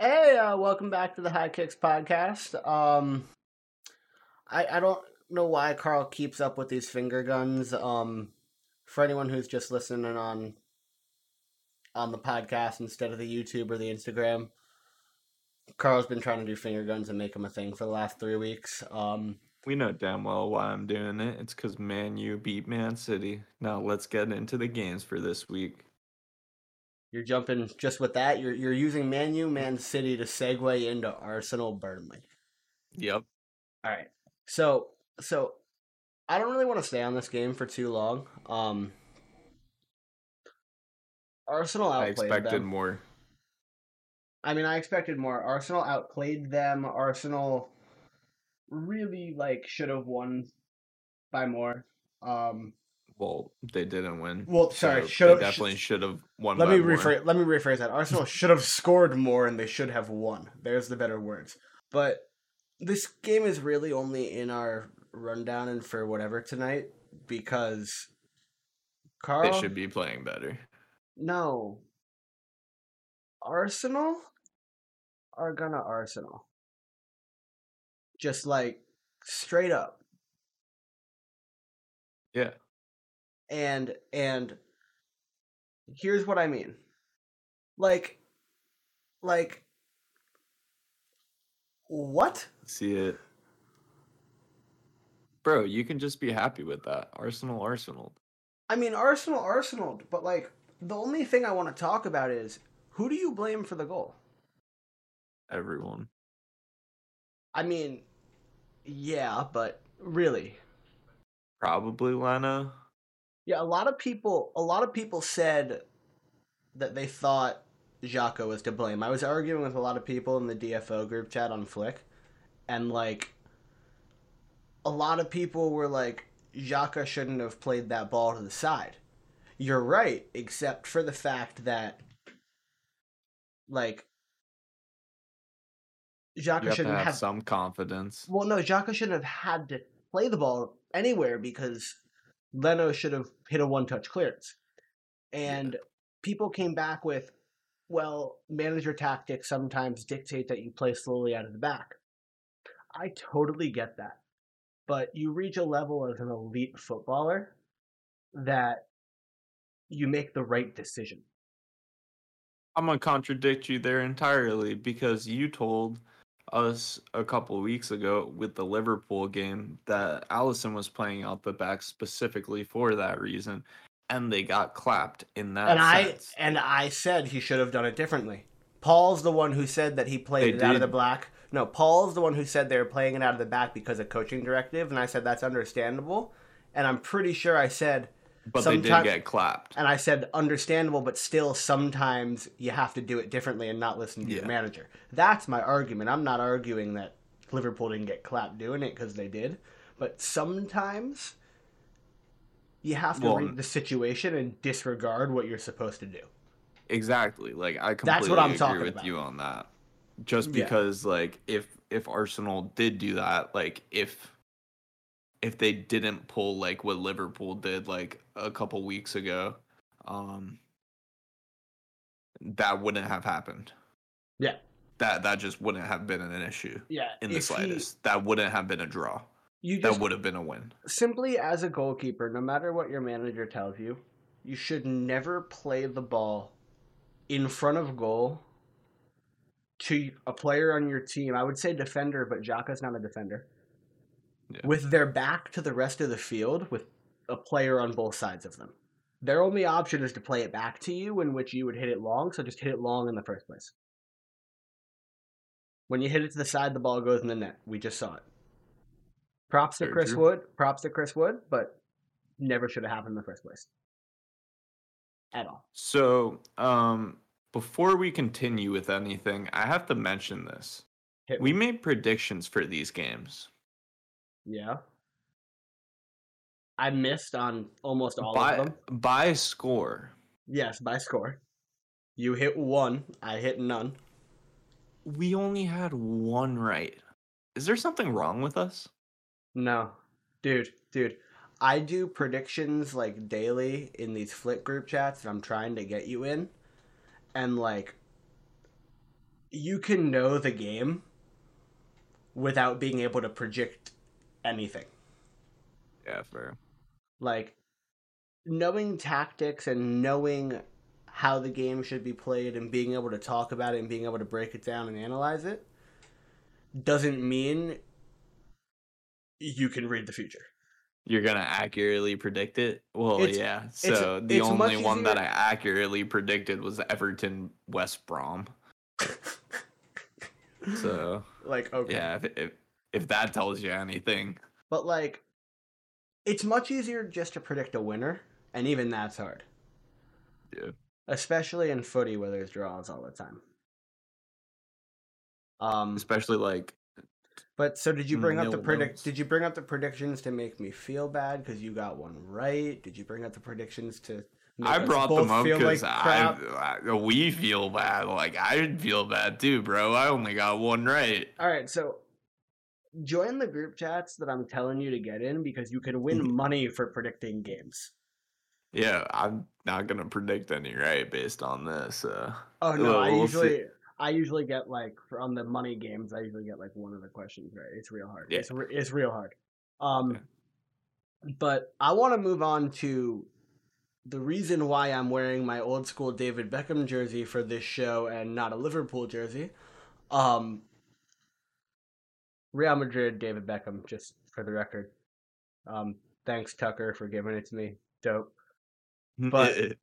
Hey, welcome back to the High Kicks podcast. I don't know why Carl keeps up with these finger guns. For anyone who's just listening on the podcast instead of the YouTube or the Instagram, Carl's been trying to do finger guns and make them a thing for the last 3 weeks. We know damn well why I'm doing it. It's because Man U beat Man City. Now let's get into the games for this week. You're jumping just with that. You're using Man U, Man City to segue into Arsenal, Burnley. Yep. All right. So I don't really want to stay on this game for too long. Arsenal outplayed them. I expected more. Arsenal outplayed them. Arsenal really should have won by more. Well, they didn't win. Well, sorry, should have won. Let me rephrase that. Arsenal should have scored more, and they should have won. There's the better words. But this game is really only in our rundown and for whatever tonight because Carl. They should be playing better. No, Arsenal are gonna Arsenal. Just straight up. Yeah. And here's what I mean. What? See it. Bro, you can just be happy with that. Arsenal. I mean, Arsenal, but the only thing I want to talk about is who do you blame for the goal? Everyone. I mean, yeah, but really? Probably Leno. Yeah, a lot of people said that they thought Xhaka was to blame. I was arguing with a lot of people in the DFO group chat on Flick, and a lot of people were Xhaka shouldn't have played that ball to the side. You're right, except for the fact that Xhaka shouldn't have some confidence. Well, no, Xhaka shouldn't have had to play the ball anywhere because Leno should have hit a one-touch clearance. And people came back with, well, manager tactics sometimes dictate that you play slowly out of the back. I totally get that. But you reach a level as an elite footballer that you make the right decision. I'm going to contradict you there entirely because you told us a couple weeks ago with the Liverpool game that Alisson was playing out the back specifically for that reason, and they got clapped in that sense. I said he should have done it differently. Paul's the one who said that he played it out of the black. No, Paul's the one who said they were playing it out of the back because of coaching directive, and I said that's understandable, and I'm pretty sure I said... But they did get clapped. And I said, understandable, but still sometimes you have to do it differently and not listen to your manager. That's my argument. I'm not arguing that Liverpool didn't get clapped doing it because they did. But sometimes you have to read the situation and disregard what you're supposed to do. Exactly. I completely agree with you on that. Just because, if Arsenal did do that, if they didn't pull what Liverpool did a couple weeks ago, that wouldn't have happened. Yeah. That just wouldn't have been an issue. Yeah. In the slightest. That wouldn't have been a draw. That would have been a win. Simply as a goalkeeper, no matter what your manager tells you, you should never play the ball in front of goal to a player on your team. I would say defender, but Xhaka's not a defender. Yeah. With their back to the rest of the field, with a player on both sides of them. Their only option is to play it back to you, in which you would hit it long, so just hit it long in the first place. When you hit it to the side, the ball goes in the net. We just saw it. Props to Chris Wood, but never should have happened in the first place. At all. So, before we continue with anything, I have to mention this. We made predictions for these games. Yeah. I missed on almost all of them. By score. Yes, by score. You hit one. I hit none. We only had one right. Is there something wrong with us? No. Dude. I do predictions daily in these Flick group chats that I'm trying to get you in. And you can know the game without being able to predict anything. Yeah, fair. Like, knowing tactics and knowing how the game should be played and being able to talk about it and being able to break it down and analyze it doesn't mean you can read the future. You're going to accurately predict it? Well, yeah. So the only one that I accurately predicted was Everton West Brom. So, like, okay. Yeah, if that tells you anything. But, like, it's much easier just to predict a winner, and even that's hard. Yeah. Especially in footy where there's draws all the time. Especially, like... But, so did you bring up the Did you bring up the predictions to make me feel bad because you got one right? Did you bring up the predictions to... I brought them up because we feel bad. Like, I'd feel bad too, bro. I only got one right. All right, so join the group chats that I'm telling you to get in because you can win money for predicting games. Yeah, I'm not gonna predict any right based on this. Oh no, well, I usually get like on the money games. I usually get like one of the questions right. It's real hard. Yeah. It's real hard. Yeah. But I want to move on to the reason why I'm wearing my old school David Beckham jersey for this show and not a Liverpool jersey. Real Madrid, David Beckham, just for the record. Thanks, Tucker, for giving it to me. Dope. But,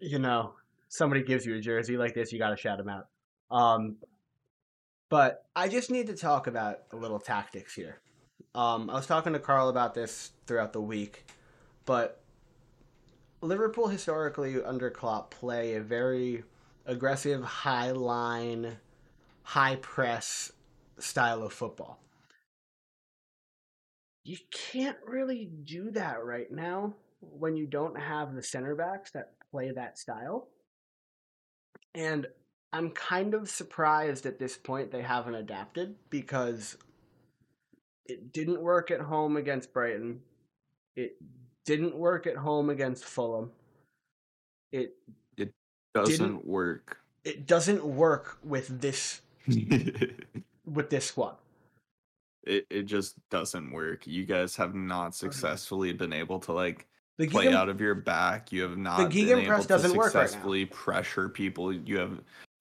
you know, somebody gives you a jersey like this, you got to shout him out. But I just need to talk about a little tactics here. I was talking to Carl about this throughout the week, but Liverpool historically under Klopp play a very aggressive, high line, high press style of football. You can't really do that right now when you don't have the center backs that play that style. And I'm kind of surprised at this point they haven't adapted because it didn't work at home against Brighton. It didn't work at home against Fulham. It doesn't work. It doesn't work with this with this squad. It just doesn't work. You guys have not successfully been able to like play out of your back. You have not been able to successfully pressure people. You have,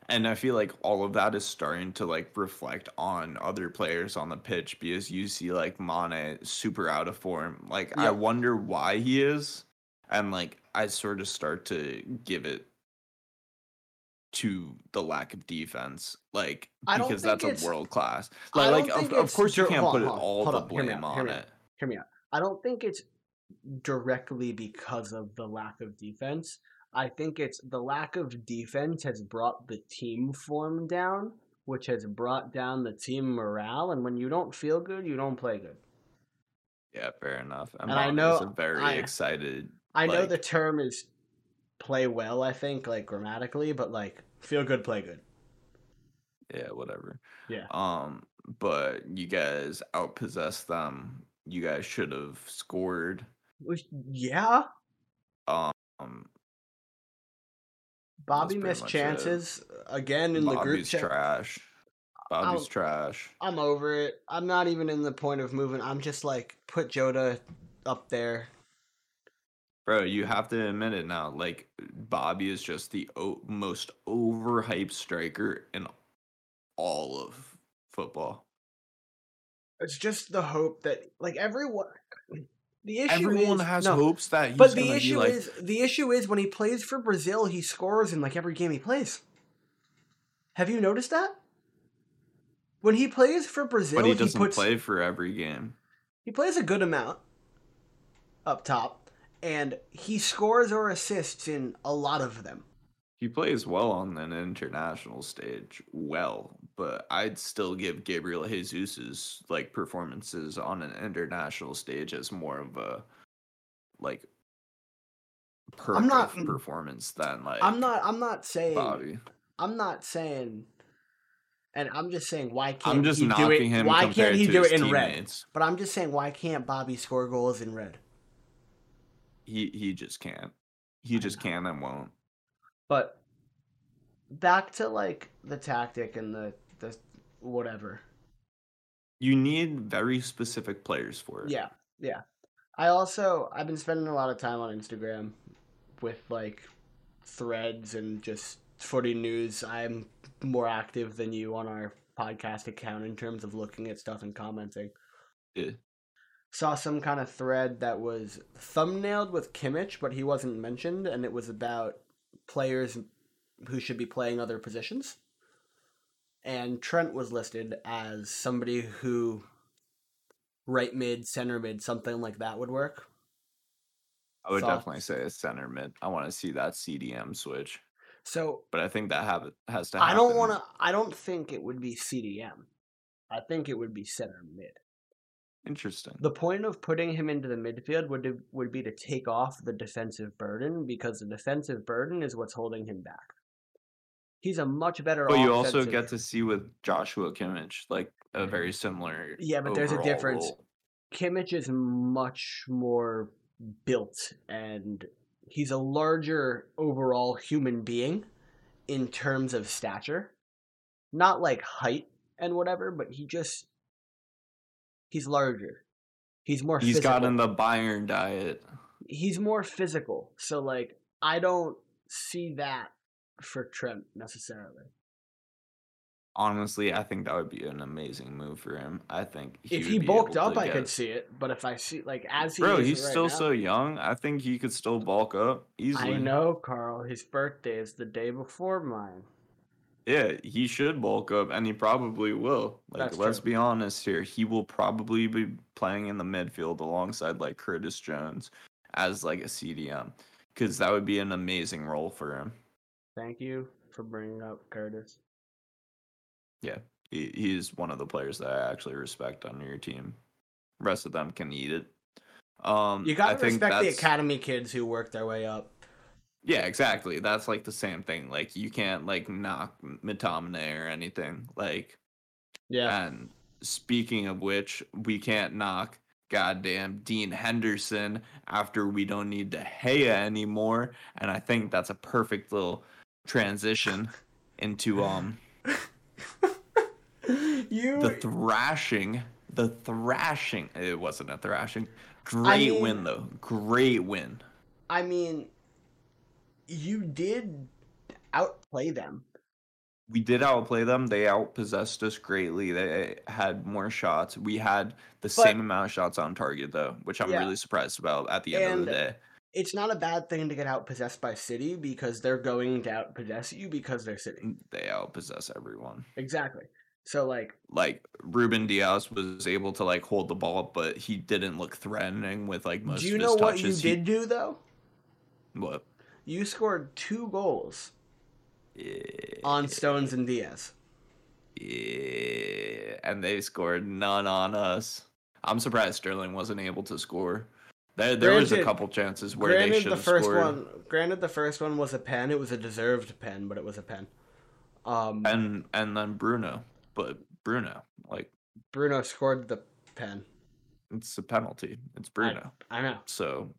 and I feel like all of that is starting to like reflect on other players on the pitch because you see like Mane super out of form. Like, yeah. I wonder why he is. And like, I sort of start to give it to the lack of defense. Like, because that's a world class. Like, of course you can't put all the blame on it. Hear me out. I don't think it's directly because of the lack of defense. I think it's the lack of defense has brought the team form down, which has brought down the team morale. And when you don't feel good, you don't play good. Yeah, fair enough. I'm very excited. I know the term is play well, I think, like grammatically, but like feel good, play good. Yeah, whatever. Yeah. But you guys outpossessed them. You guys should have scored. Yeah. Bobby missed chances again in the group chat. Bobby's trash. I'm over it. I'm not even in the point of moving. I'm just like, put Jota up there. Bro, you have to admit it now. Like, Bobby is just the most overhyped striker in all of football. It's just the hope that, like, everyone has hopes that he's going to be like... But the issue is when he plays for Brazil, he scores in, like, every game he plays. Have you noticed that? When he plays for Brazil... But he doesn't play for every game. He plays a good amount up top, and he scores or assists in a lot of them. He plays well on an international stage, but I'd still give Gabriel Jesus's like performances on an international stage as more of a like perfect performance than like I'm not saying Bobby. I'm not saying, and I'm just saying why can't he do it in red? But I'm just saying why can't Bobby score goals in red? He just can't. He just can and won't. But back to like the tactic and the whatever. You need very specific players for it. Yeah, yeah. I've been spending a lot of time on Instagram with like threads and just footy news. I'm more active than you on our podcast account in terms of looking at stuff and commenting. Yeah. Saw some kind of thread that was thumbnailed with Kimmich, but he wasn't mentioned, and it was about players who should be playing other positions. And Trent was listed as somebody who right mid, center mid, something like that would work. I would definitely say a center mid. I want to see that CDM switch. So, but I think that has to happen. I don't think it would be CDM. I think it would be center mid. Interesting. The point of putting him into the midfield would be to take off the defensive burden, because the defensive burden is what's holding him back. He's a much better. But you also get to see with Joshua Kimmich like a very similar. Yeah, but there's a difference. Role. Kimmich is much more built, and he's a larger overall human being in terms of stature, not like height and whatever, but he's larger. He's more. He's physical. Gotten the Bayern diet. He's more physical, so like I don't see that for Trent necessarily. Honestly, I think that would be an amazing move for him. I think if he bulked up, I could see it. But if I see like as he, bro, he's still so young. I think he could still bulk up easily. I know, Carl. His birthday is the day before mine. Yeah, he should bulk up, and he probably will. Like, let's be honest here. He will probably be playing in the midfield alongside like Curtis Jones as like a CDM, because that would be an amazing role for him. Thank you for bringing up Curtis. Yeah, he's one of the players that I actually respect on your team. The rest of them can eat it. You got to respect the academy kids who work their way up. Yeah, exactly. That's like the same thing. Like, you can't like knock McTominay or anything. Like, yeah. And speaking of which, we can't knock goddamn Dean Henderson after we don't need De Gea anymore. And I think that's a perfect little transition into the thrashing. It wasn't a thrashing. Great win though. Great win. I mean, you did outplay them. We did outplay them. They outpossessed us greatly. They had more shots. We had the same amount of shots on target, though, which I'm really surprised about at the end of the day. It's not a bad thing to get outpossessed by City, because they're going to outpossess you because they're City. They outpossess everyone. Exactly. So, like Ruben Diaz was able to, like, hold the ball, but he didn't look threatening with, like, most of his touches. Do you know what you did do, though? What? You scored 2 goals. On Stones and Diaz. Yeah, and they scored none on us. I'm surprised Sterling wasn't able to score. There was a couple chances where they should have scored. Granted, the first one was a pen. It was a deserved pen, but it was a pen. And then Bruno. But Bruno scored the pen. It's a penalty. It's Bruno. I know. So...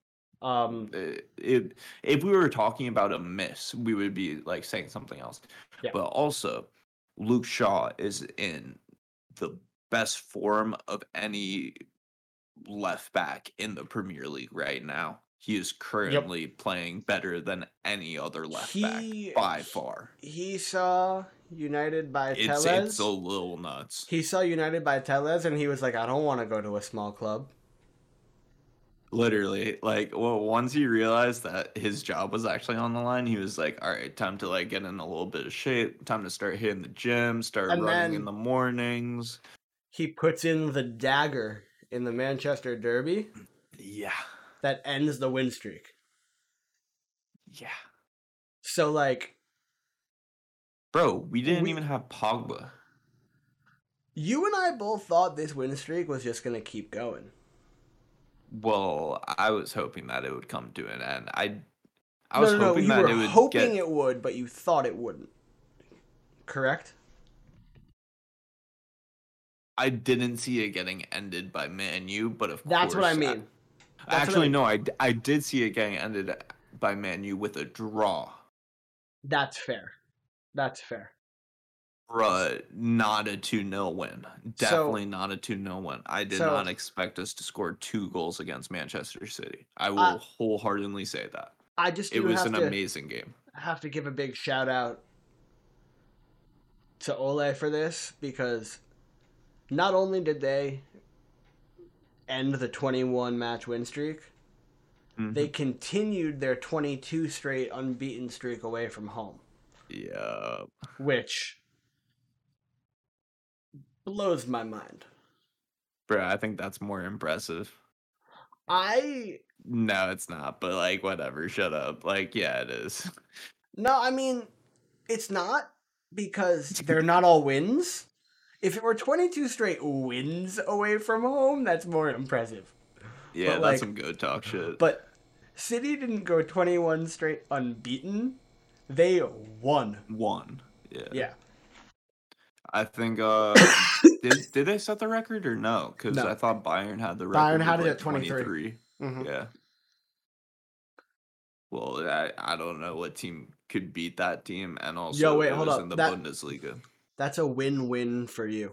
if we were talking about a miss, we would be like saying something else. Yeah. But also, Luke Shaw is in the best form of any left back in the Premier League right now. He is currently playing better than any other left back by far. He saw United by Tellez. It's a little nuts. He saw United by Tellez, and he was like, I don't want to go to a small club. Literally, once he realized that his job was actually on the line, he was like, all right, time to, like, get in a little bit of shape, time to start hitting the gym, running in the mornings. He puts in the dagger in the Manchester Derby. Yeah. That ends the win streak. Yeah. So, like... Bro, we didn't even have Pogba. You and I both thought this win streak was just going to keep going. Well, I was hoping that it would come to an end. You were hoping it would, but you thought it wouldn't. Correct? I didn't see it getting ended by Man U, but of course... That's what I mean. I did see it getting ended by Man U with a draw. That's fair. That's fair. Not a 2-0 win. Definitely not a 2-0 win. I did not expect us to score 2 goals against Manchester City. I will wholeheartedly say that. It was an amazing game. I have to give a big shout out to Ole for this, because not only did they end the 21 match win streak, mm-hmm. they continued their 22 straight unbeaten streak away from home. Yeah. Which blows my mind. Bro, I think that's more impressive. No, it's not, but like, whatever, shut up. Like, yeah, it is. No, I mean, it's not, because they're not all wins. If it were 22 straight wins away from home, that's more impressive. Yeah, but that's like, some good talk shit. But City didn't go 21 straight unbeaten. They won. Yeah. Yeah. I think, did they set the record or no? Because I thought Bayern had the record. Bayern had it at 23. Mm-hmm. Yeah. Well, I don't know what team could beat that team, and also in the Bundesliga. That's a win-win for you.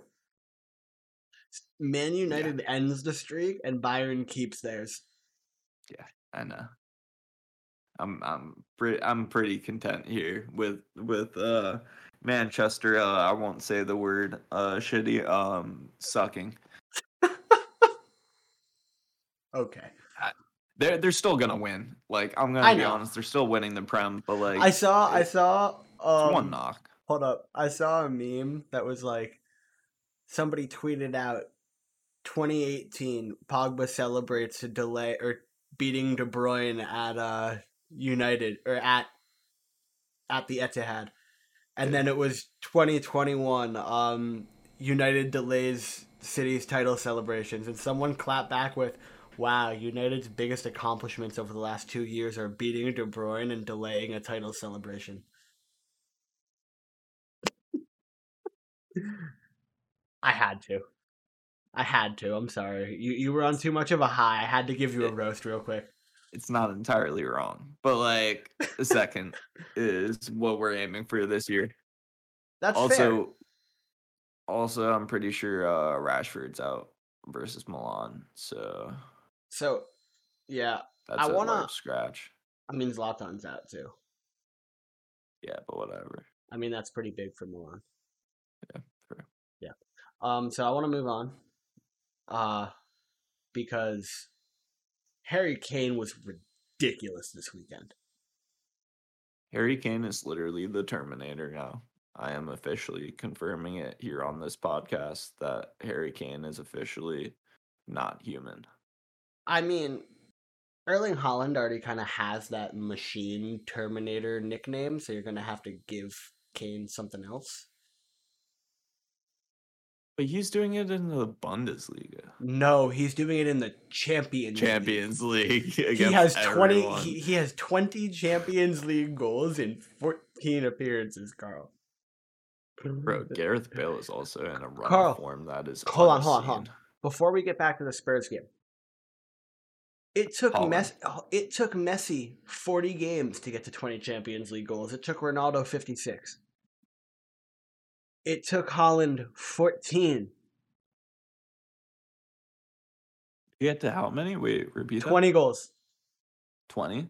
Man United ends the streak, and Bayern keeps theirs. Yeah, I know. I'm pretty content here with Manchester. I won't say the word shitty. Sucking. Okay. They're still gonna win. Like, I'm gonna be honest, they're still winning the Prem. But like, I saw one knock. Hold up, I saw a meme that was like, somebody tweeted out 2018 Pogba celebrates a delay or beating De Bruyne at United or at the Etihad, and then it was 2021 United delays City's title celebrations, and someone clapped back with, wow, United's biggest accomplishments over the last 2 years are beating De Bruyne and delaying a title celebration. I had to. I'm sorry. You were on too much of a high. I had to give you a roast real quick. It's not entirely wrong, but like, the second is what we're aiming for this year. That's fair. Also, I'm pretty sure Rashford's out versus Milan, so... So, yeah, I want to scratch. I mean, Zlatan's out too. Yeah, but whatever. I mean, that's pretty big for Milan. Yeah, true. Yeah. So I want to move on, because Harry Kane was ridiculous this weekend. Harry Kane is literally the Terminator now. I am officially confirming it here on this podcast that Harry Kane is officially not human. I mean, Erling Haaland already kind of has that machine Terminator nickname, so you're going to have to give Kane something else. But he's doing it in the Bundesliga. No, he's doing it in the Champions League. He has 20. He has 20 Champions League goals in 14 appearances, Carl. Bro, Gareth Bale is also in a run of form that is Hold on. Before we get back to the Spurs game. It took Messi 40 games to get to 20 Champions League goals. It took Ronaldo 56. It took Haaland 14. You get to how many? Wait, repeat 20 that. Goals. 20?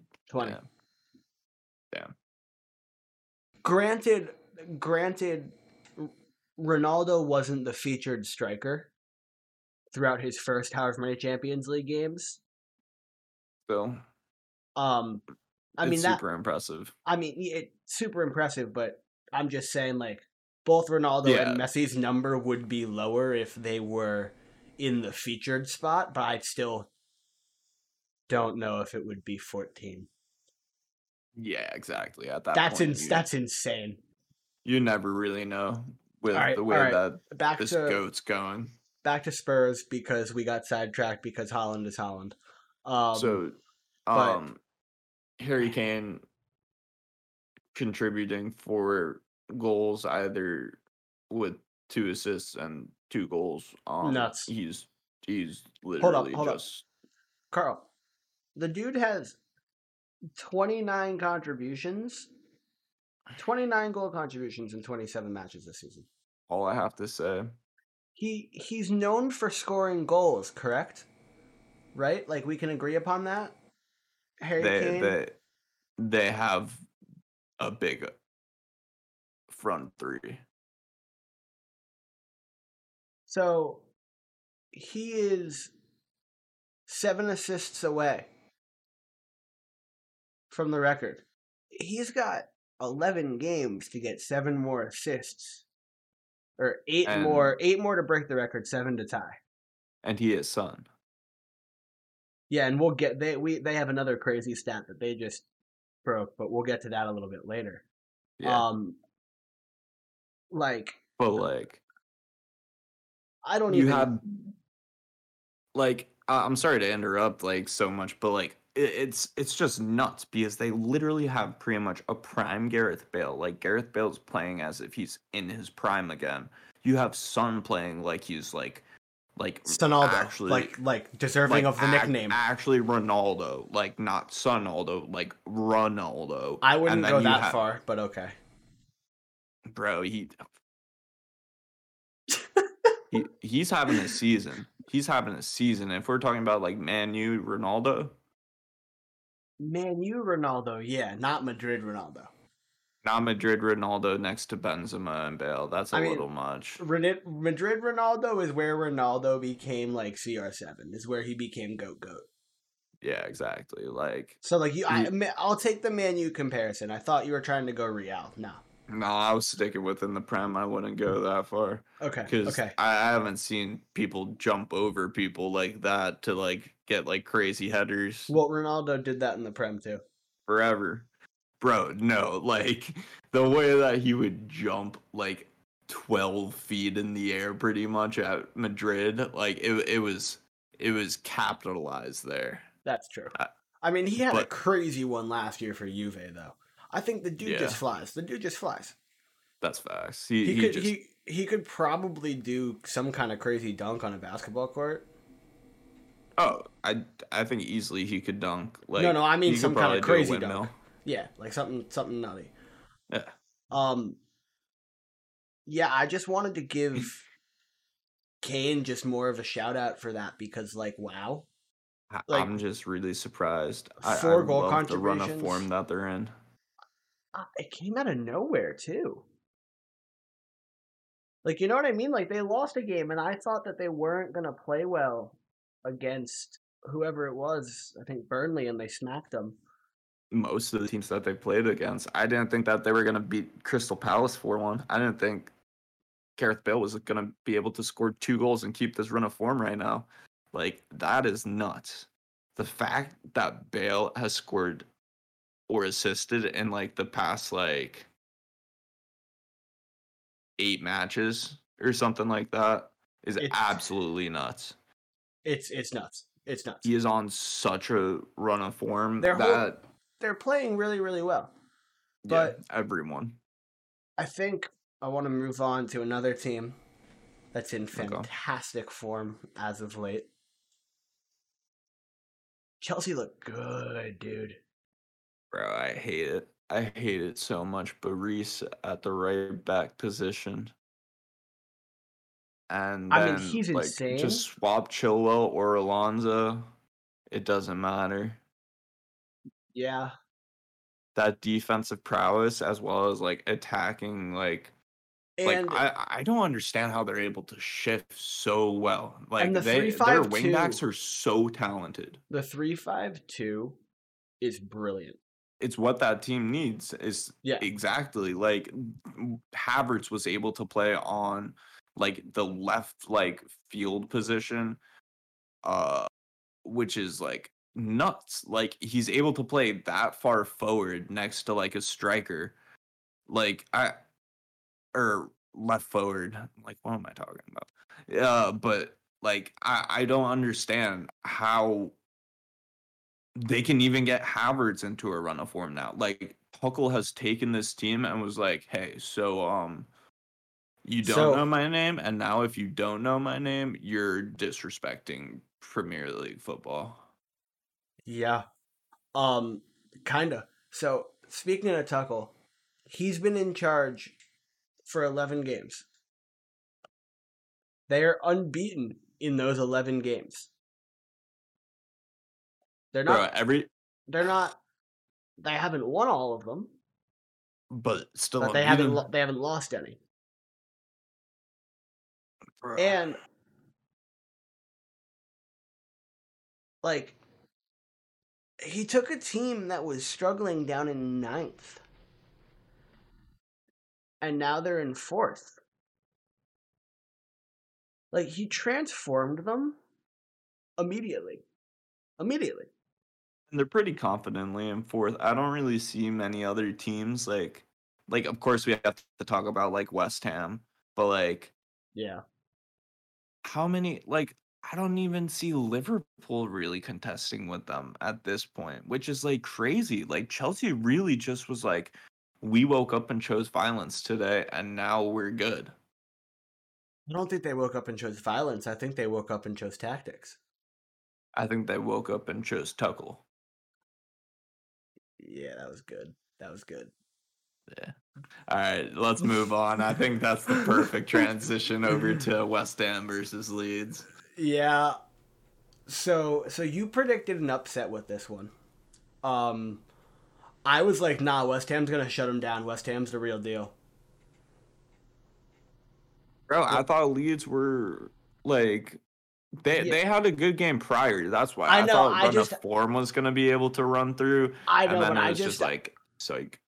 Damn. Granted, Ronaldo wasn't the featured striker throughout his first however many Champions League games. So, impressive. I mean, it's super impressive, but I'm just saying, like, both Ronaldo and Messi's number would be lower if they were in the featured spot, but I still don't know if it would be 14. Yeah, exactly. At that's insane. You never really know with goat's going. Back to Spurs, because we got sidetracked because Haaland is Haaland. Harry Kane contributing 4 goals, either with 2 assists and 2 goals. Nuts. He's literally hold up. Carl, the dude has 29 contributions 29 goal contributions in 27 matches this season. All I have to say. He's known for scoring goals, correct? Right? Like, we can agree upon that? Harry Kane? They have a big front three. So, he is 7 assists away from the record. He's got 11 games to get 7 more assists. Or 8 more to break the record, 7 to tie. And he is Son. Yeah, and we'll get they have another crazy stat that they just broke, but we'll get to that a little bit later. Yeah. I'm sorry to interrupt so much, but it's just nuts because they literally have pretty much a prime Gareth Bale. Like, Gareth Bale's playing as if he's in his prime again. You have Son playing like he's like Sonaldo, actually, like deserving of the nickname. Actually, Ronaldo, not Sonaldo, Ronaldo. I wouldn't go that far, but okay. Bro, he's having a season. He's having a season. If we're talking about Man U Ronaldo, yeah, not Madrid Ronaldo. Not Madrid Ronaldo next to Benzema and Bale. That's a little much. Madrid Ronaldo is where Ronaldo became CR7. Is where he became goat. Yeah, exactly. I'll take the Man U comparison. I thought you were trying to go Real. No, I was sticking within the prem. I wouldn't go that far. Okay. Because I haven't seen people jump over people like that to get crazy headers. Well, Ronaldo did that in the prem too. Forever. Bro, no, the way that he would jump 12 feet in the air pretty much at Madrid, it was capitalized there. That's true. He had a crazy one last year for Juve though. I think the dude just flies. That's facts. He could probably do some kind of crazy dunk on a basketball court. Oh, I think easily he could dunk. I mean some kind of crazy dunk. Yeah, something nutty. Yeah. Yeah, I just wanted to give Kane just more of a shout out for that because, wow. I'm just really surprised. 4 goal contributions. The run of form that they're in. It came out of nowhere too. You know what I mean? They lost a game, and I thought that they weren't gonna play well against whoever it was. I think Burnley, and they smacked them. Most of the teams that they played against, I didn't think that they were going to beat Crystal Palace 4-1. I didn't think Gareth Bale was going to be able to score 2 goals and keep this run of form right now. That is nuts. The fact that Bale has scored or assisted in, the past, 8 matches or something like that is absolutely nuts. It's nuts. It's nuts. He is on such a run of form that... They're playing really, really well. But yeah, everyone. I think I want to move on to another team that's in fantastic form as of late. Chelsea look good, dude. Bro, I hate it. I hate it so much. Lloris at the right back position. And then, he's insane. Just swap Chilwell or Alonso. It doesn't matter. Yeah. That defensive prowess as well as attacking I don't understand how they're able to shift so well. Their wingbacks are so talented. The 3-5-2 is brilliant. It's what that team needs exactly. Havertz was able to play on the left field position which is nuts. He's able to play that far forward next to a striker or left forward. What am I talking about? But I don't understand how they can even get Havertz into a run of form now. Tuchel has taken this team and was hey, you don't know my name, and now if you don't know my name, you're disrespecting Premier League football. Yeah, kinda. So, speaking of Tuchel, He's been in charge for 11 games. They are unbeaten in those 11 games. They're not. Bro, they're not. They haven't won all of them. But still, but they haven't lost any. Bro. And like, he took a team that was struggling down in 9th. And now they're in 4th. Like, he transformed them immediately. And they're pretty confidently in 4th. I don't really see many other teams, like of course we have to talk about, like, West Ham. But, like, yeah. How many, like, I don't even see Liverpool really contesting with them at this point, which is, like, crazy. Like, Chelsea really just was like, we woke up and chose violence today, and now we're good. I don't think they woke up and chose violence. I think they woke up and chose tactics. I think they woke up and chose Tuchel. Yeah, that was good. Yeah. All right, let's move on. I think that's the perfect transition over to West Ham versus Leeds. Yeah. So you predicted an upset with this one. I was like, nah, West Ham's going to shut him down. West Ham's the real deal. Bro, I thought Leeds were, like, they had a good game prior. That's why I thought run of form was going to be able to run through. I know, and then but it was just like, psych.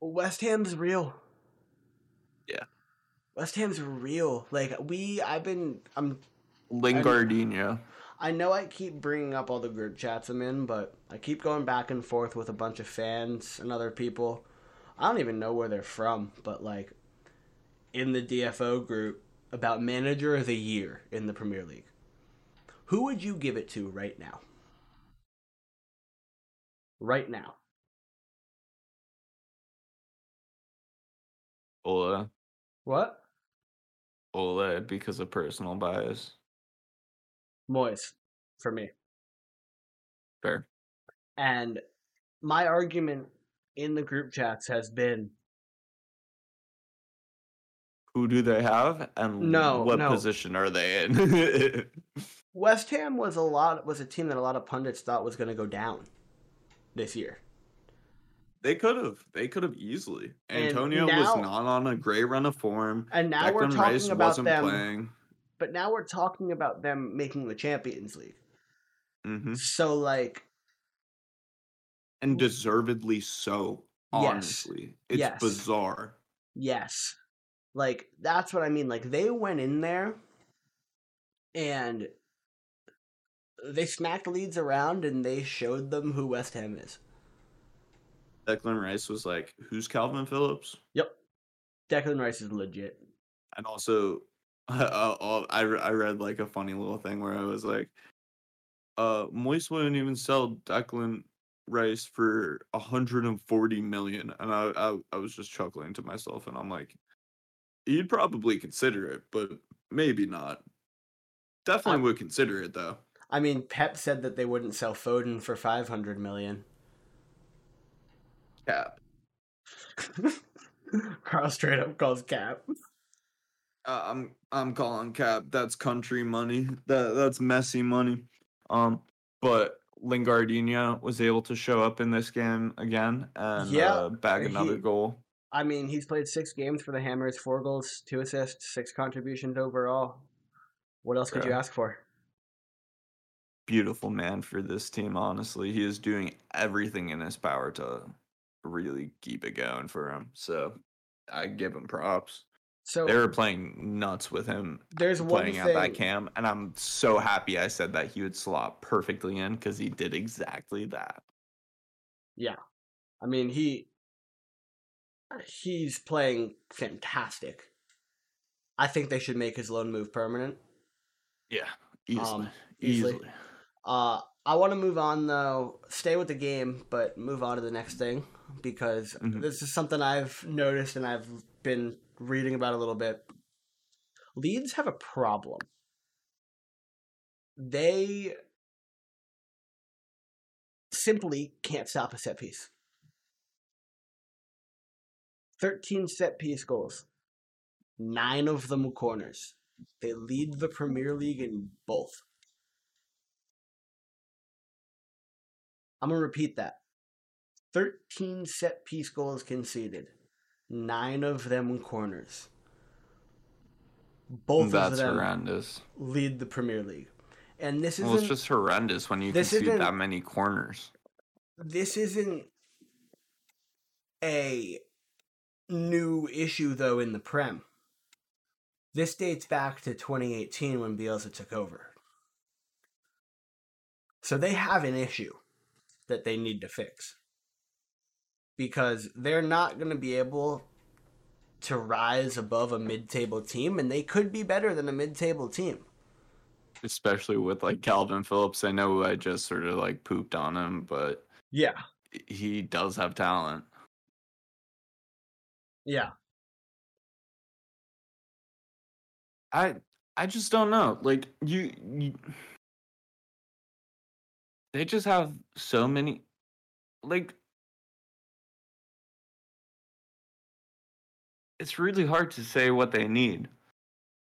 West Ham's real. Yeah. West Ham's real. Like, I'm Lingardinho. I know I keep bringing up all the group chats I'm in, but I keep going back and forth with a bunch of fans and other people. I don't even know where they're from, but, like, in the DFO group about manager of the year in the Premier League. Who would you give it to right now? Ole. What? Ole, because of personal bias. Moyes, for me. Fair. And my argument in the group chats has been, who do they have, and what position are they in? West Ham was a team that a lot of pundits thought was going to go down this year. They could have easily. Antonio was not on a great run of form. And now we're talking about them. But now we're talking about them making the Champions League. Mm-hmm. So, like... And deservedly so, honestly. Yes. It's bizarre. Yes. Like, that's what I mean. Like, they went in there, and they smacked Leeds around, and they showed them who West Ham is. Declan Rice was like, who's Calvin Phillips? Yep. Declan Rice is legit. And also... I read like a funny little thing where I was like, Moyes wouldn't even sell Declan Rice for $140 million, and I was just chuckling to myself, and I'm like, you'd probably consider it, but maybe not. Definitely would consider it though. I mean, Pep said that they wouldn't sell Foden for $500 million. Cap. Carl straight up calls cap. I'm calling cap. That's country money. That's messy money. But Lingardinho was able to show up in this game again and bag another goal. I mean, he's played 6 games for the Hammers, 4 goals, 2 assists, 6 contributions overall. What else could you ask for? Beautiful man for this team, honestly. He is doing everything in his power to really keep it going for him. So I give him props. So they were playing nuts with him playing out that cam, and I'm so happy I said that he would slot perfectly in because he did exactly that. Yeah. I mean, he's playing fantastic. I think they should make his loan move permanent. Yeah, easily. I want to move on, though. Stay with the game, but move on to the next thing because this is something I've noticed and I've been reading about a little bit. Leeds have a problem. They simply can't stop a set piece. 13 set-piece goals. 9 of them were corners. They lead the Premier League in both. I'm going to repeat that. 13 set-piece goals conceded. 9 of them corners. Both of them horrendous. Lead the Premier League. And this is it's just horrendous when you concede that many corners. This isn't a new issue, though, in the Prem. This dates back to 2018 when Bielsa took over. So they have an issue that they need to fix. Because they're not going to be able to rise above a mid-table team, and they could be better than a mid-table team. Especially with, like, Calvin Phillips. I know I just sort of, like, pooped on him, but... Yeah. He does have talent. Yeah. I just don't know. Like, they just have so many... Like... It's really hard to say what they need.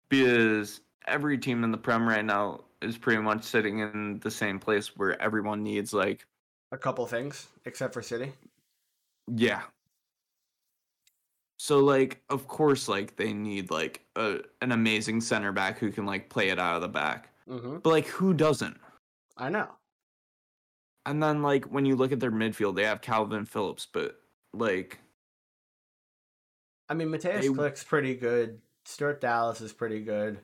Because... every team in the Prem right now is pretty much sitting in the same place where everyone needs, like... a couple things, except for City. Yeah. So, like, of course, like, they need, like, an amazing center back who can, like, play it out of the back. Mm-hmm. But, like, who doesn't? I know. And then, like, when you look at their midfield, they have Calvin Phillips, but, like... I mean, Mateus Klick's pretty good. Stuart Dallas is pretty good.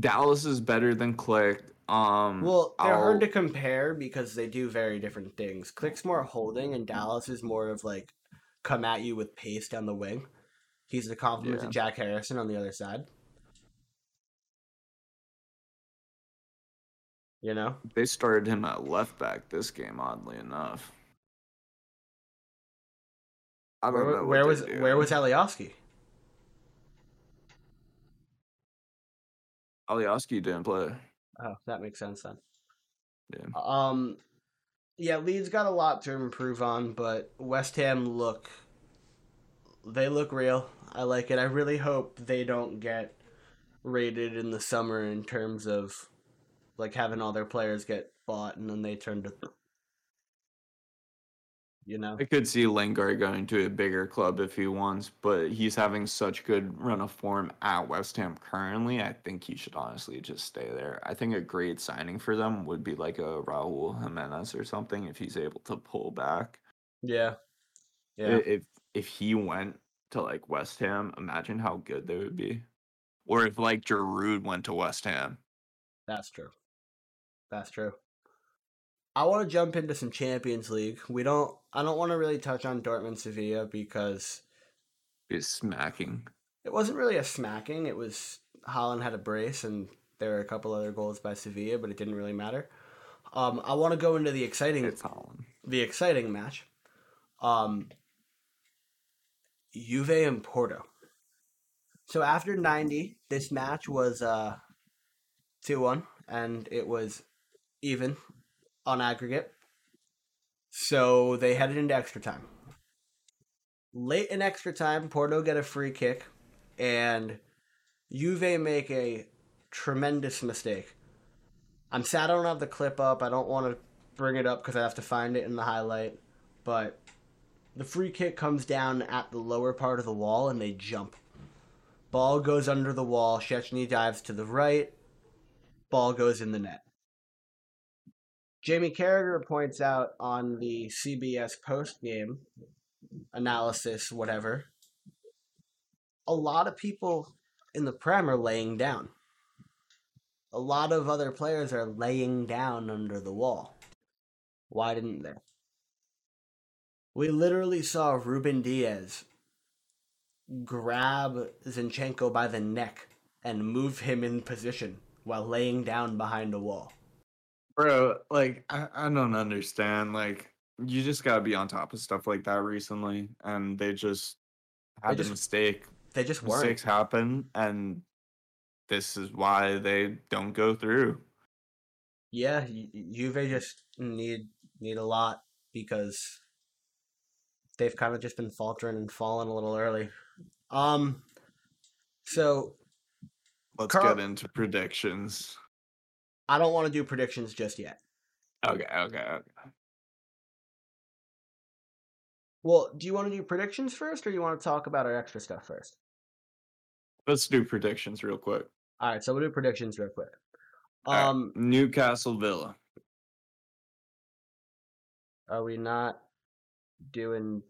Dallas is better than Klick. Well, they're hard to compare because they do very different things. Klick's more holding, and Dallas is more of, like, come at you with pace down the wing. He's the complement to Jack Harrison on the other side. You know? They started him at left back this game, oddly enough. I don't know. Where was Alioski? Alioski didn't play. Oh, that makes sense then. Yeah. Leeds got a lot to improve on, but West Ham look real. I like it. I really hope they don't get raided in the summer in terms of, like, having all their players get bought and then they turn to, you know. I could see Lingard going to a bigger club if he wants, but he's having such good run of form at West Ham currently. I think he should honestly just stay there. I think a great signing for them would be like a Raul Jimenez or something if he's able to pull back. Yeah. Yeah. If he went to, like, West Ham, imagine how good they would be. Or if, like, Giroud went to West Ham. That's true. I want to jump into some Champions League. I don't want to really touch on Dortmund-Sevilla because... it's smacking. It wasn't really a smacking. It was Haaland had a brace and there were a couple other goals by Sevilla, but it didn't really matter. I want to go into the exciting match. Juve and Porto. So after 90, this match was 2-1 and it was even on aggregate. So they headed into extra time. Late in extra time, Porto get a free kick and Juve make a tremendous mistake. I'm sad I don't have the clip up. I don't want to bring it up because I have to find it in the highlight. But the free kick comes down at the lower part of the wall and they jump. Ball goes under the wall. Szczęsny dives to the right. Ball goes in the net. Jamie Carragher points out on the CBS post-game analysis, whatever, a lot of people in the Prem are laying down. A lot of other players are laying down under the wall. Why didn't they? We literally saw Ruben Diaz grab Zinchenko by the neck and move him in position while laying down behind a wall. Bro, like, I don't understand. Like, you just gotta be on top of stuff like that recently, and they just had a mistake. They just weren't. Mistakes happen, and this is why they don't go through. Yeah, Juve just need a lot because they've kind of just been faltering and falling a little early. So let's get into predictions. I don't want to do predictions just yet. Okay. Well, do you want to do predictions first, or do you want to talk about our extra stuff first? Let's do predictions real quick. All right, so we'll do predictions real quick. Right. Newcastle Villa. Are we not doing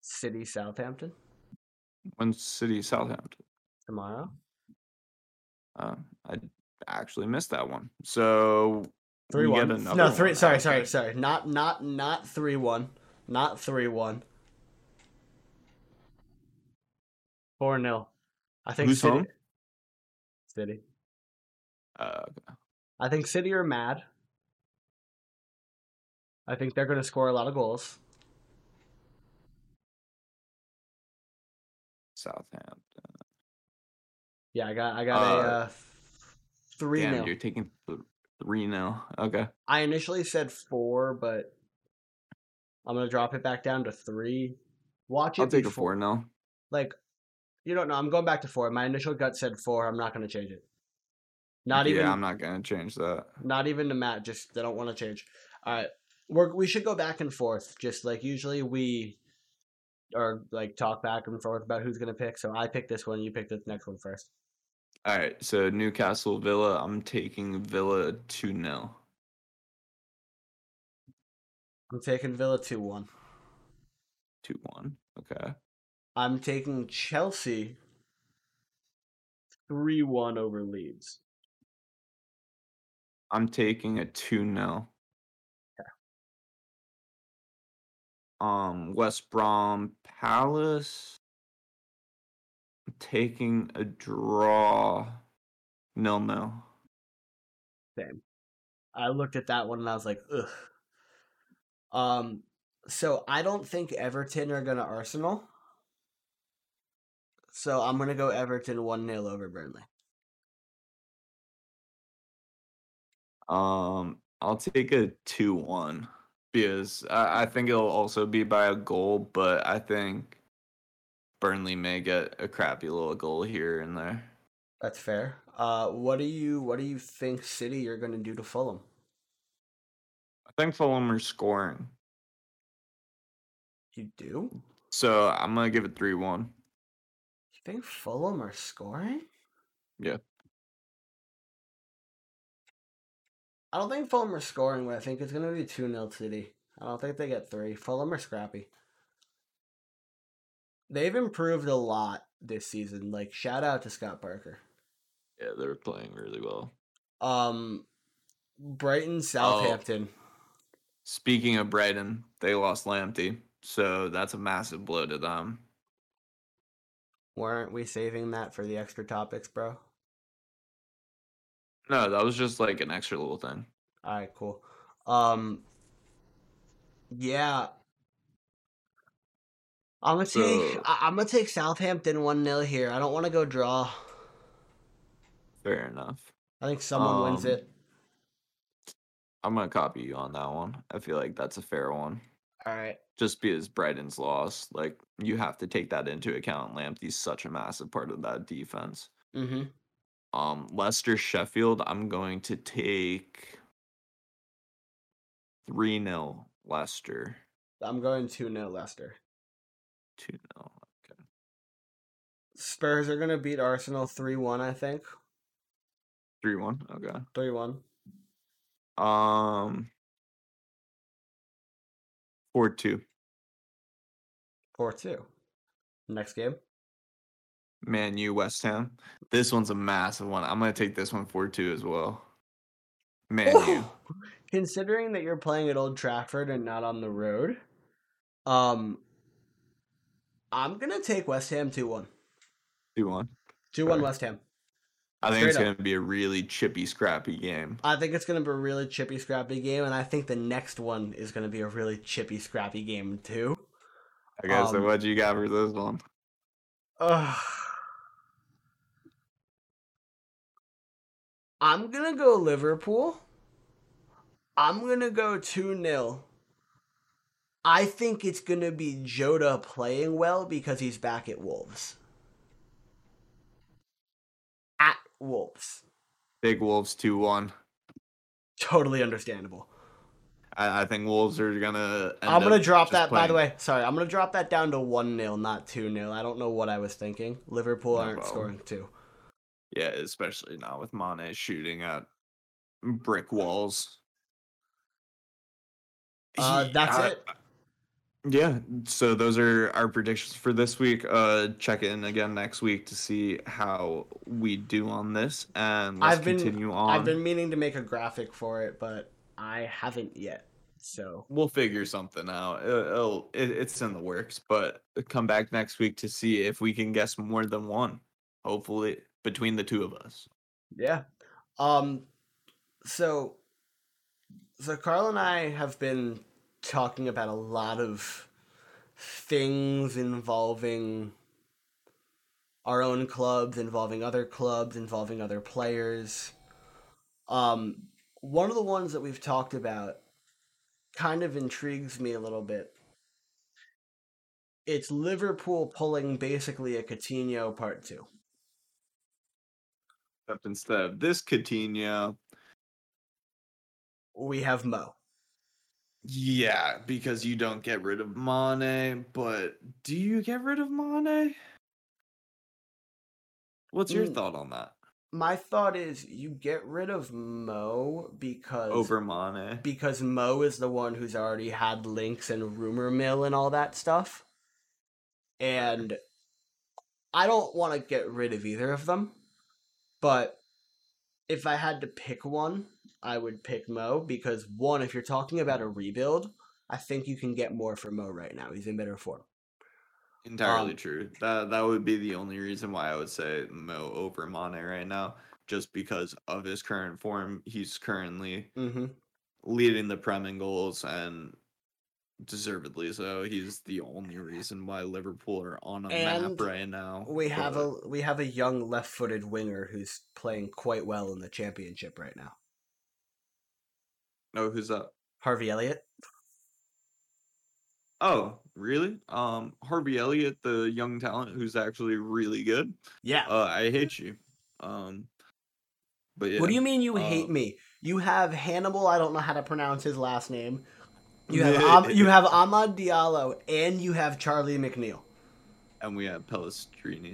City Southampton? When's City Southampton? Tomorrow. I actually missed that one. So 3-1. No, three. Sorry. Not 3-1. Not 3-1. 4-0. I think Who's City. Home? City. Okay. I think City are mad. I think they're going to score a lot of goals. Southampton. Yeah, I got a 3-0. Damn, you're taking 3-0. Okay. I initially said 4, but I'm going to drop it back down to 3. I'll take a 4 now. Like, you don't know. I'm going back to 4. My initial gut said 4. I'm not going to change it. Yeah, I'm not going to change that. Not even to Matt. Just, they don't want to change. All right. We should go back and forth. Just, like, usually we are, like, talk back and forth about who's going to pick. So I pick this one. You pick the next one first. All right. So Newcastle, Villa. I'm taking Villa 2-0. I'm taking Villa 2-1. 2-1. Okay. I'm taking Chelsea 3-1 over Leeds. I'm taking a 2-0. Yeah. West Brom Palace. I'm taking a draw. 0-0. Same. I looked at that one and I was like, ugh. So I don't think Everton are going to Arsenal. So I'm going to go Everton 1-0 over Burnley. I'll take a 2-1 because I think it'll also be by a goal, but I think Burnley may get a crappy little goal here and there. That's fair. What do you think City are going to do to Fulham? I think Fulham are scoring. You do? So I'm going to give it 3-1. You think Fulham are scoring? Yeah. I don't think Fulham are scoring, but I think it's going to be 2-0 City. I don't think they get 3. Fulham are scrappy. They've improved a lot this season. Like, shout out to Scott Parker. Yeah, they're playing really well. Brighton, Southampton. Oh. Speaking of Brighton, they lost Lamptey, so that's a massive blow to them. Weren't we saving that for the extra topics, bro? No, that was just like an extra little thing. All right, cool. Yeah. I'm gonna take Southampton 1-0 here. I don't want to go draw. Fair enough. I think someone wins it. I'm going to copy you on that one. I feel like that's a fair one. All right. Just because Brighton's loss, like, you have to take that into account. Lamptey's such a massive part of that defense. Mm-hmm. Leicester, Sheffield, I'm going to take 3-0 Leicester. I'm going 2-0 Leicester. 2-0, okay. Spurs are going to beat Arsenal 3-1, I think. 3-1, okay. 3-1. 4-2. 4-2. Next game. Man U, West Ham. This one's a massive one. I'm going to take this one 4-2 as well. Man U. Considering that you're playing at Old Trafford and not on the road, I'm going to take West Ham 2-1. 2-1. 2-1 West Ham. I think it's going to be a really chippy, scrappy game. I think it's going to be a really chippy, scrappy game, and I think the next one is going to be a really chippy, scrappy game, too. Okay, so what do you got for this one? I'm going to go Liverpool. I'm going to go 2-0 I think it's going to be Jota playing well because he's back at Wolves. At Wolves. Big Wolves 2-1. Totally understandable. I think Wolves are going to... I'm going to drop that, by the way. Sorry, I'm going to drop that down to 1-0, not 2-0. I don't know what I was thinking. Liverpool aren't scoring 2. Yeah, especially not with Mane shooting at brick walls. That's it. Yeah, so those are our predictions for this week. Check in again next week to see how we do on this, and let's continue on. I've been meaning to make a graphic for it, but I haven't yet. So we'll figure something out. It's in the works, but come back next week to see if we can guess more than one. Hopefully, between the two of us. Yeah. So Carl and I have been talking about a lot of things involving our own clubs, involving other clubs, involving other players. One of the ones that we've talked about kind of intrigues me a little bit. It's Liverpool pulling basically a Coutinho part 2. Except instead of this Coutinho, we have Mo. Yeah, because you don't get rid of Mane, but do you get rid of Mane? What's your thought on that? My thought is you get rid of Mo because... Over Mane. Because Mo is the one who's already had links and rumor mill and all that stuff. And I don't want to get rid of either of them, but if I had to pick one... I would pick Mo because, one, if you're talking about a rebuild, I think you can get more for Mo right now. He's in better form. Entirely true. That would be the only reason why I would say Mo over Mane right now, just because of his current form. He's currently leading the Prem in goals, and deservedly so. He's the only reason why Liverpool are on a map right now. We have a young left-footed winger who's playing quite well in the Championship right now. Oh, who's that? Harvey Elliott. Oh, really? Harvey Elliott, the young talent who's actually really good. Yeah. I hate you. But yeah. What do you mean you hate me? You have Hannibal. I don't know how to pronounce his last name. You have Amad Diallo, and you have Charlie McNeil. And we have Pelistri.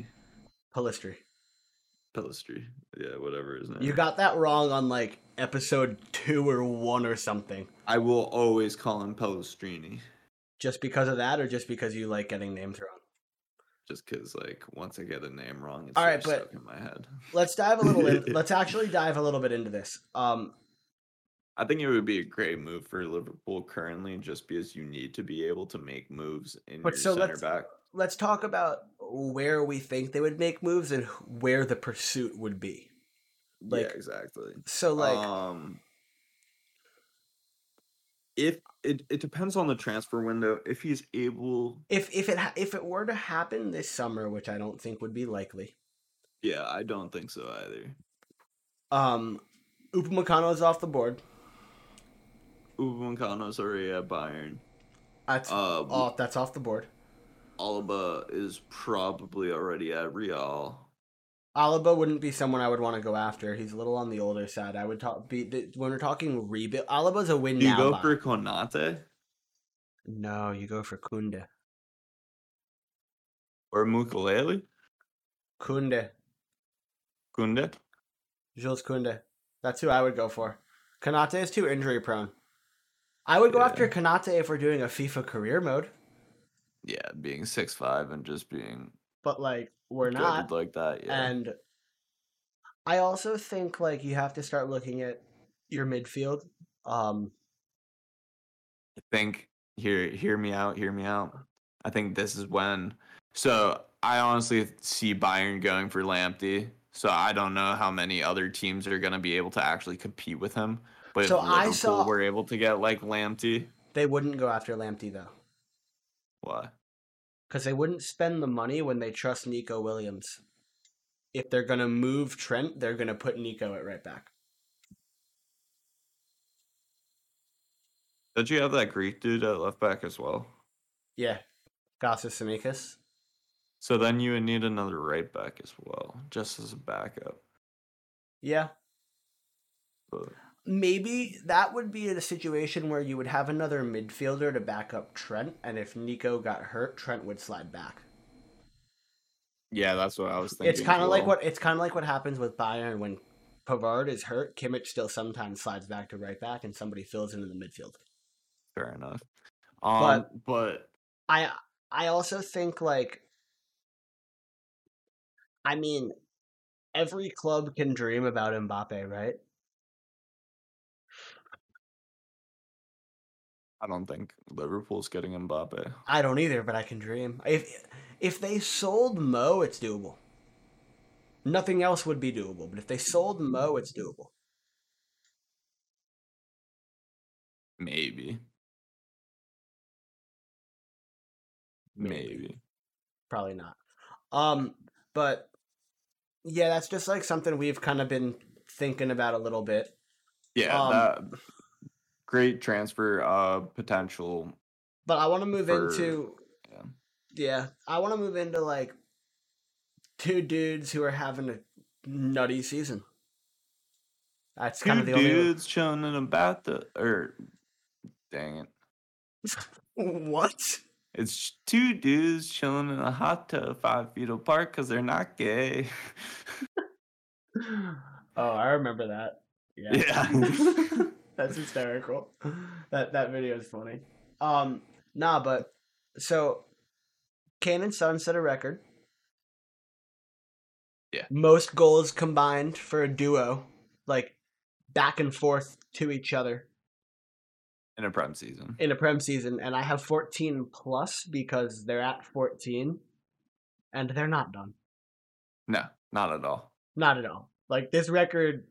Yeah, whatever his name is. You got that wrong on like episode 2 or 1 or something. I will always call him Pelistrini. Just because of that, or just because you like getting names wrong? Just because, like, once I get a name wrong, it's stuck in my head. Let's dive a little in. Let's actually dive a little bit into this. I think it would be a great move for Liverpool currently, just because you need to be able to make moves in your center back. Let's talk about where we think they would make moves and where the pursuit would be. Like, yeah, exactly. So, like... It depends on the transfer window. If he's able... If it were to happen this summer, which I don't think would be likely. Yeah, I don't think so either. Upamecano is off the board. Upamecano's already at Bayern. That's off the board. Alaba is probably already at Real. Alaba wouldn't be someone I would want to go after. He's a little on the older side. I would when we're talking rebuild. Alaba's a win now. You go for Konate? No, you go for Kunde. Or Mukulele? Kunde? Jules Kunde. That's who I would go for. Konate is too injury prone. I would go after Konate if we're doing a FIFA career mode. Yeah, being 6'5" and just being... But, like, we're not. Like that, yeah. And I also think, like, you have to start looking at your midfield. I think... Hear me out. I think this is when... So, I honestly see Bayern going for Lamptey. So, I don't know how many other teams are going to be able to actually compete with him. But so if Liverpool were able to get, like, Lamptey... They wouldn't go after Lamptey, though. Why? Because they wouldn't spend the money when they trust Nico Williams. If they're going to move Trent, they're going to put Nico at right back. Don't you have that Greek dude at left back as well? Yeah, Garsisimikas. So then you would need another right back as well, just as a backup. Yeah. But maybe that would be a situation where you would have another midfielder to back up Trent, and if Nico got hurt, Trent would slide back. Yeah, that's what I was thinking. It's kind of like what happens with Bayern when Pavard is hurt. Kimmich still sometimes slides back to right back, and somebody fills into the midfield. Fair enough. But I also think, like, I mean, every club can dream about Mbappe, right? I don't think Liverpool's getting Mbappe. I don't either, but I can dream. If they sold Mo, it's doable. Nothing else would be doable, but if they sold Mo, it's doable. Maybe. Probably not. But yeah, that's just like something we've kind of been thinking about a little bit. Yeah, great transfer potential. But I want to move into... Yeah, I want to move into, like, two dudes who are having a nutty season. That's kind of the only... Two dudes chilling about the... Or, dang it. What? It's two dudes chilling in a hot tub 5 feet apart because they're not gay. Oh, I remember that. Yeah. That's hysterical. That video is funny. So... Kane and Son set a record. Yeah. Most goals combined for a duo, like back and forth to each other. In a prem season. And I have 14 plus because they're at 14 and they're not done. No, not at all. Like this record,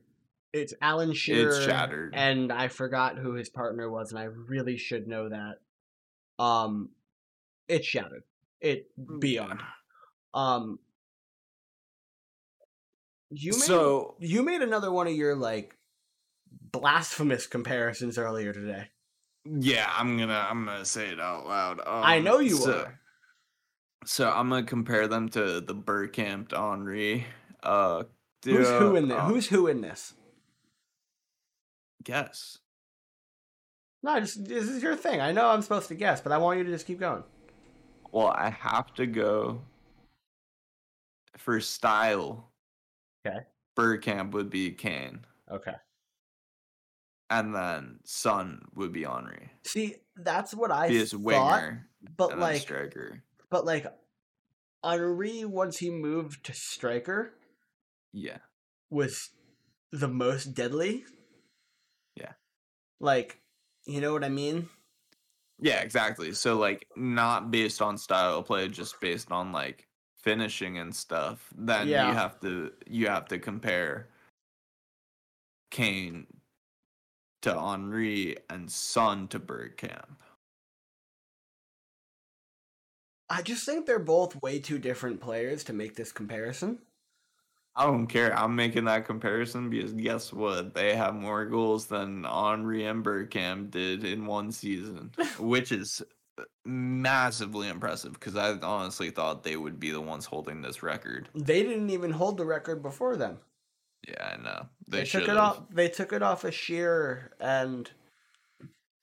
it's Alan Shearer. It's shattered. And I forgot who his partner was, and I really should know that. It's shattered. You made another one of your, like, blasphemous comparisons earlier today. Yeah, I'm gonna say it out loud. I know you are. So I'm gonna compare them to the Bergkamp Henry. Who's who in this? Guess. No, this is your thing. I know I'm supposed to guess, but I want you to just keep going. Well, I have to go for style. Okay. Bergkamp would be Kane. Okay. And then Son would be Henry. See, that's what I thought. His winger, but like striker. But like Henry, once he moved to striker, yeah, was the most deadly. Yeah. Like, you know what I mean? Yeah, exactly. So, like, not based on style of play, just based on, like, finishing and stuff. Then you have to compare Kane to Henry and Son to Bergkamp. I just think they're both way too different players to make this comparison. I don't care. I'm making that comparison because guess what? They have more goals than Henry and Bergkamp did in one season, which is massively impressive because I honestly thought they would be the ones holding this record. They didn't even hold the record before them. Yeah, I know. They took it off. They took it off of Shearer, and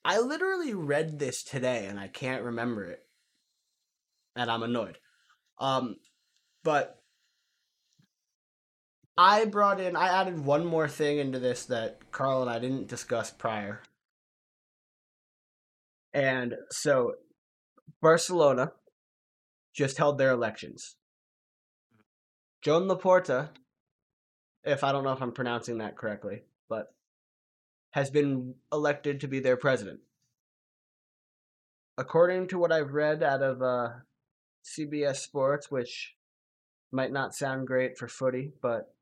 I literally read this today, and I can't remember it, and I'm annoyed. But. I added one more thing into this that Carl and I didn't discuss prior. And so Barcelona just held their elections. Joan Laporta, I don't know if I'm pronouncing that correctly, but has been elected to be their president. According to what I've read out of CBS Sports, which might not sound great for footy, but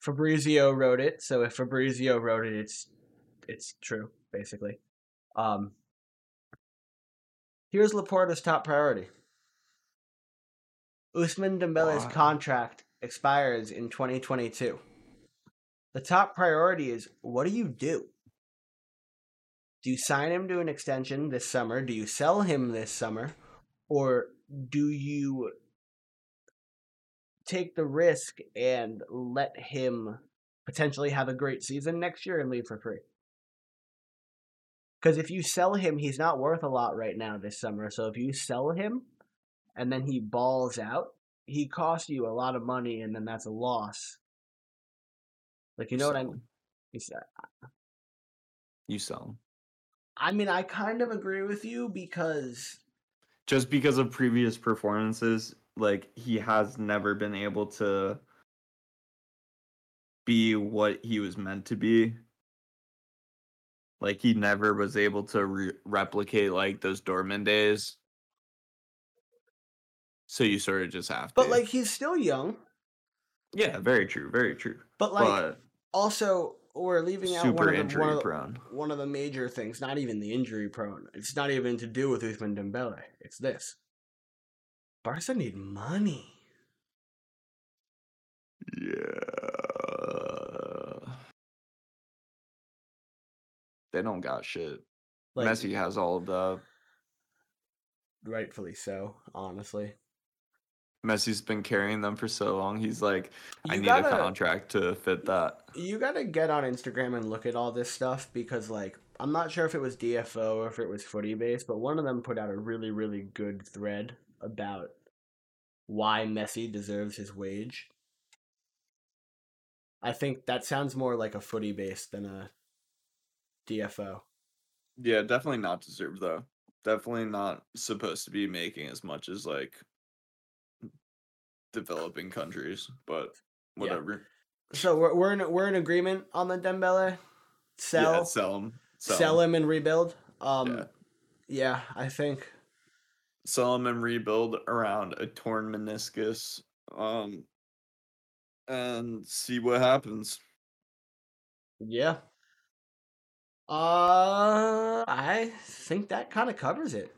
Fabrizio wrote it, so if Fabrizio wrote it, it's true, basically. Here's Laporta's top priority. Ousmane Dembele's contract expires in 2022. The top priority is, what do you do? Do you sign him to an extension this summer? Do you sell him this summer? Or do you take the risk and let him potentially have a great season next year and leave for free? Because if you sell him, he's not worth a lot right now this summer. So if you sell him and then he balls out, he costs you a lot of money, and then that's a loss. Like, you know what I mean? You sell him. I mean, I kind of agree with you because... just because of previous performances, like, he has never been able to be what he was meant to be. Like, he never was able to replicate, like, those Dortmund days. So you sort of just have to. But, like, he's still young. Yeah, very true, very true. But, like, also... we're leaving out one of the major things, not even the injury prone. It's not even to do with Ousmane Dembele. It's this. Barca need money. Yeah. They don't got shit. Like, Messi has all of the... rightfully so, honestly. Messi's been carrying them for so long. He's like, I need a contract to fit that. You got to get on Instagram and look at all this stuff because, like, I'm not sure if it was DFO or if it was Footy Base, but one of them put out a really, really good thread about why Messi deserves his wage. I think that sounds more like a Footy Base than a DFO. Yeah, definitely not deserved, though. Definitely not supposed to be making as much as, like, developing countries, but whatever. Yeah. So we're in agreement on the Dembele sell. Yeah, sell him and rebuild. Yeah, I think sell him and rebuild around a torn meniscus and see what happens. Yeah. I think that kind of covers it.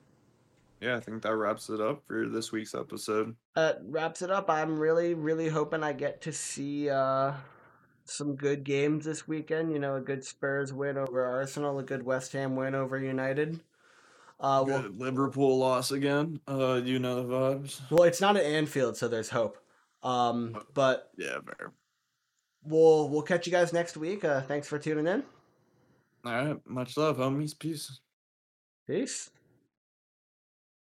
Yeah, I think that wraps it up for this week's episode. Wraps it up. I'm really, really hoping I get to see some good games this weekend. You know, a good Spurs win over Arsenal, a good West Ham win over United. Good Liverpool loss again. You know the vibes. Well, it's not at Anfield, so there's hope. But yeah, fair. We'll catch you guys next week. Thanks for tuning in. All right, much love, homies. Peace.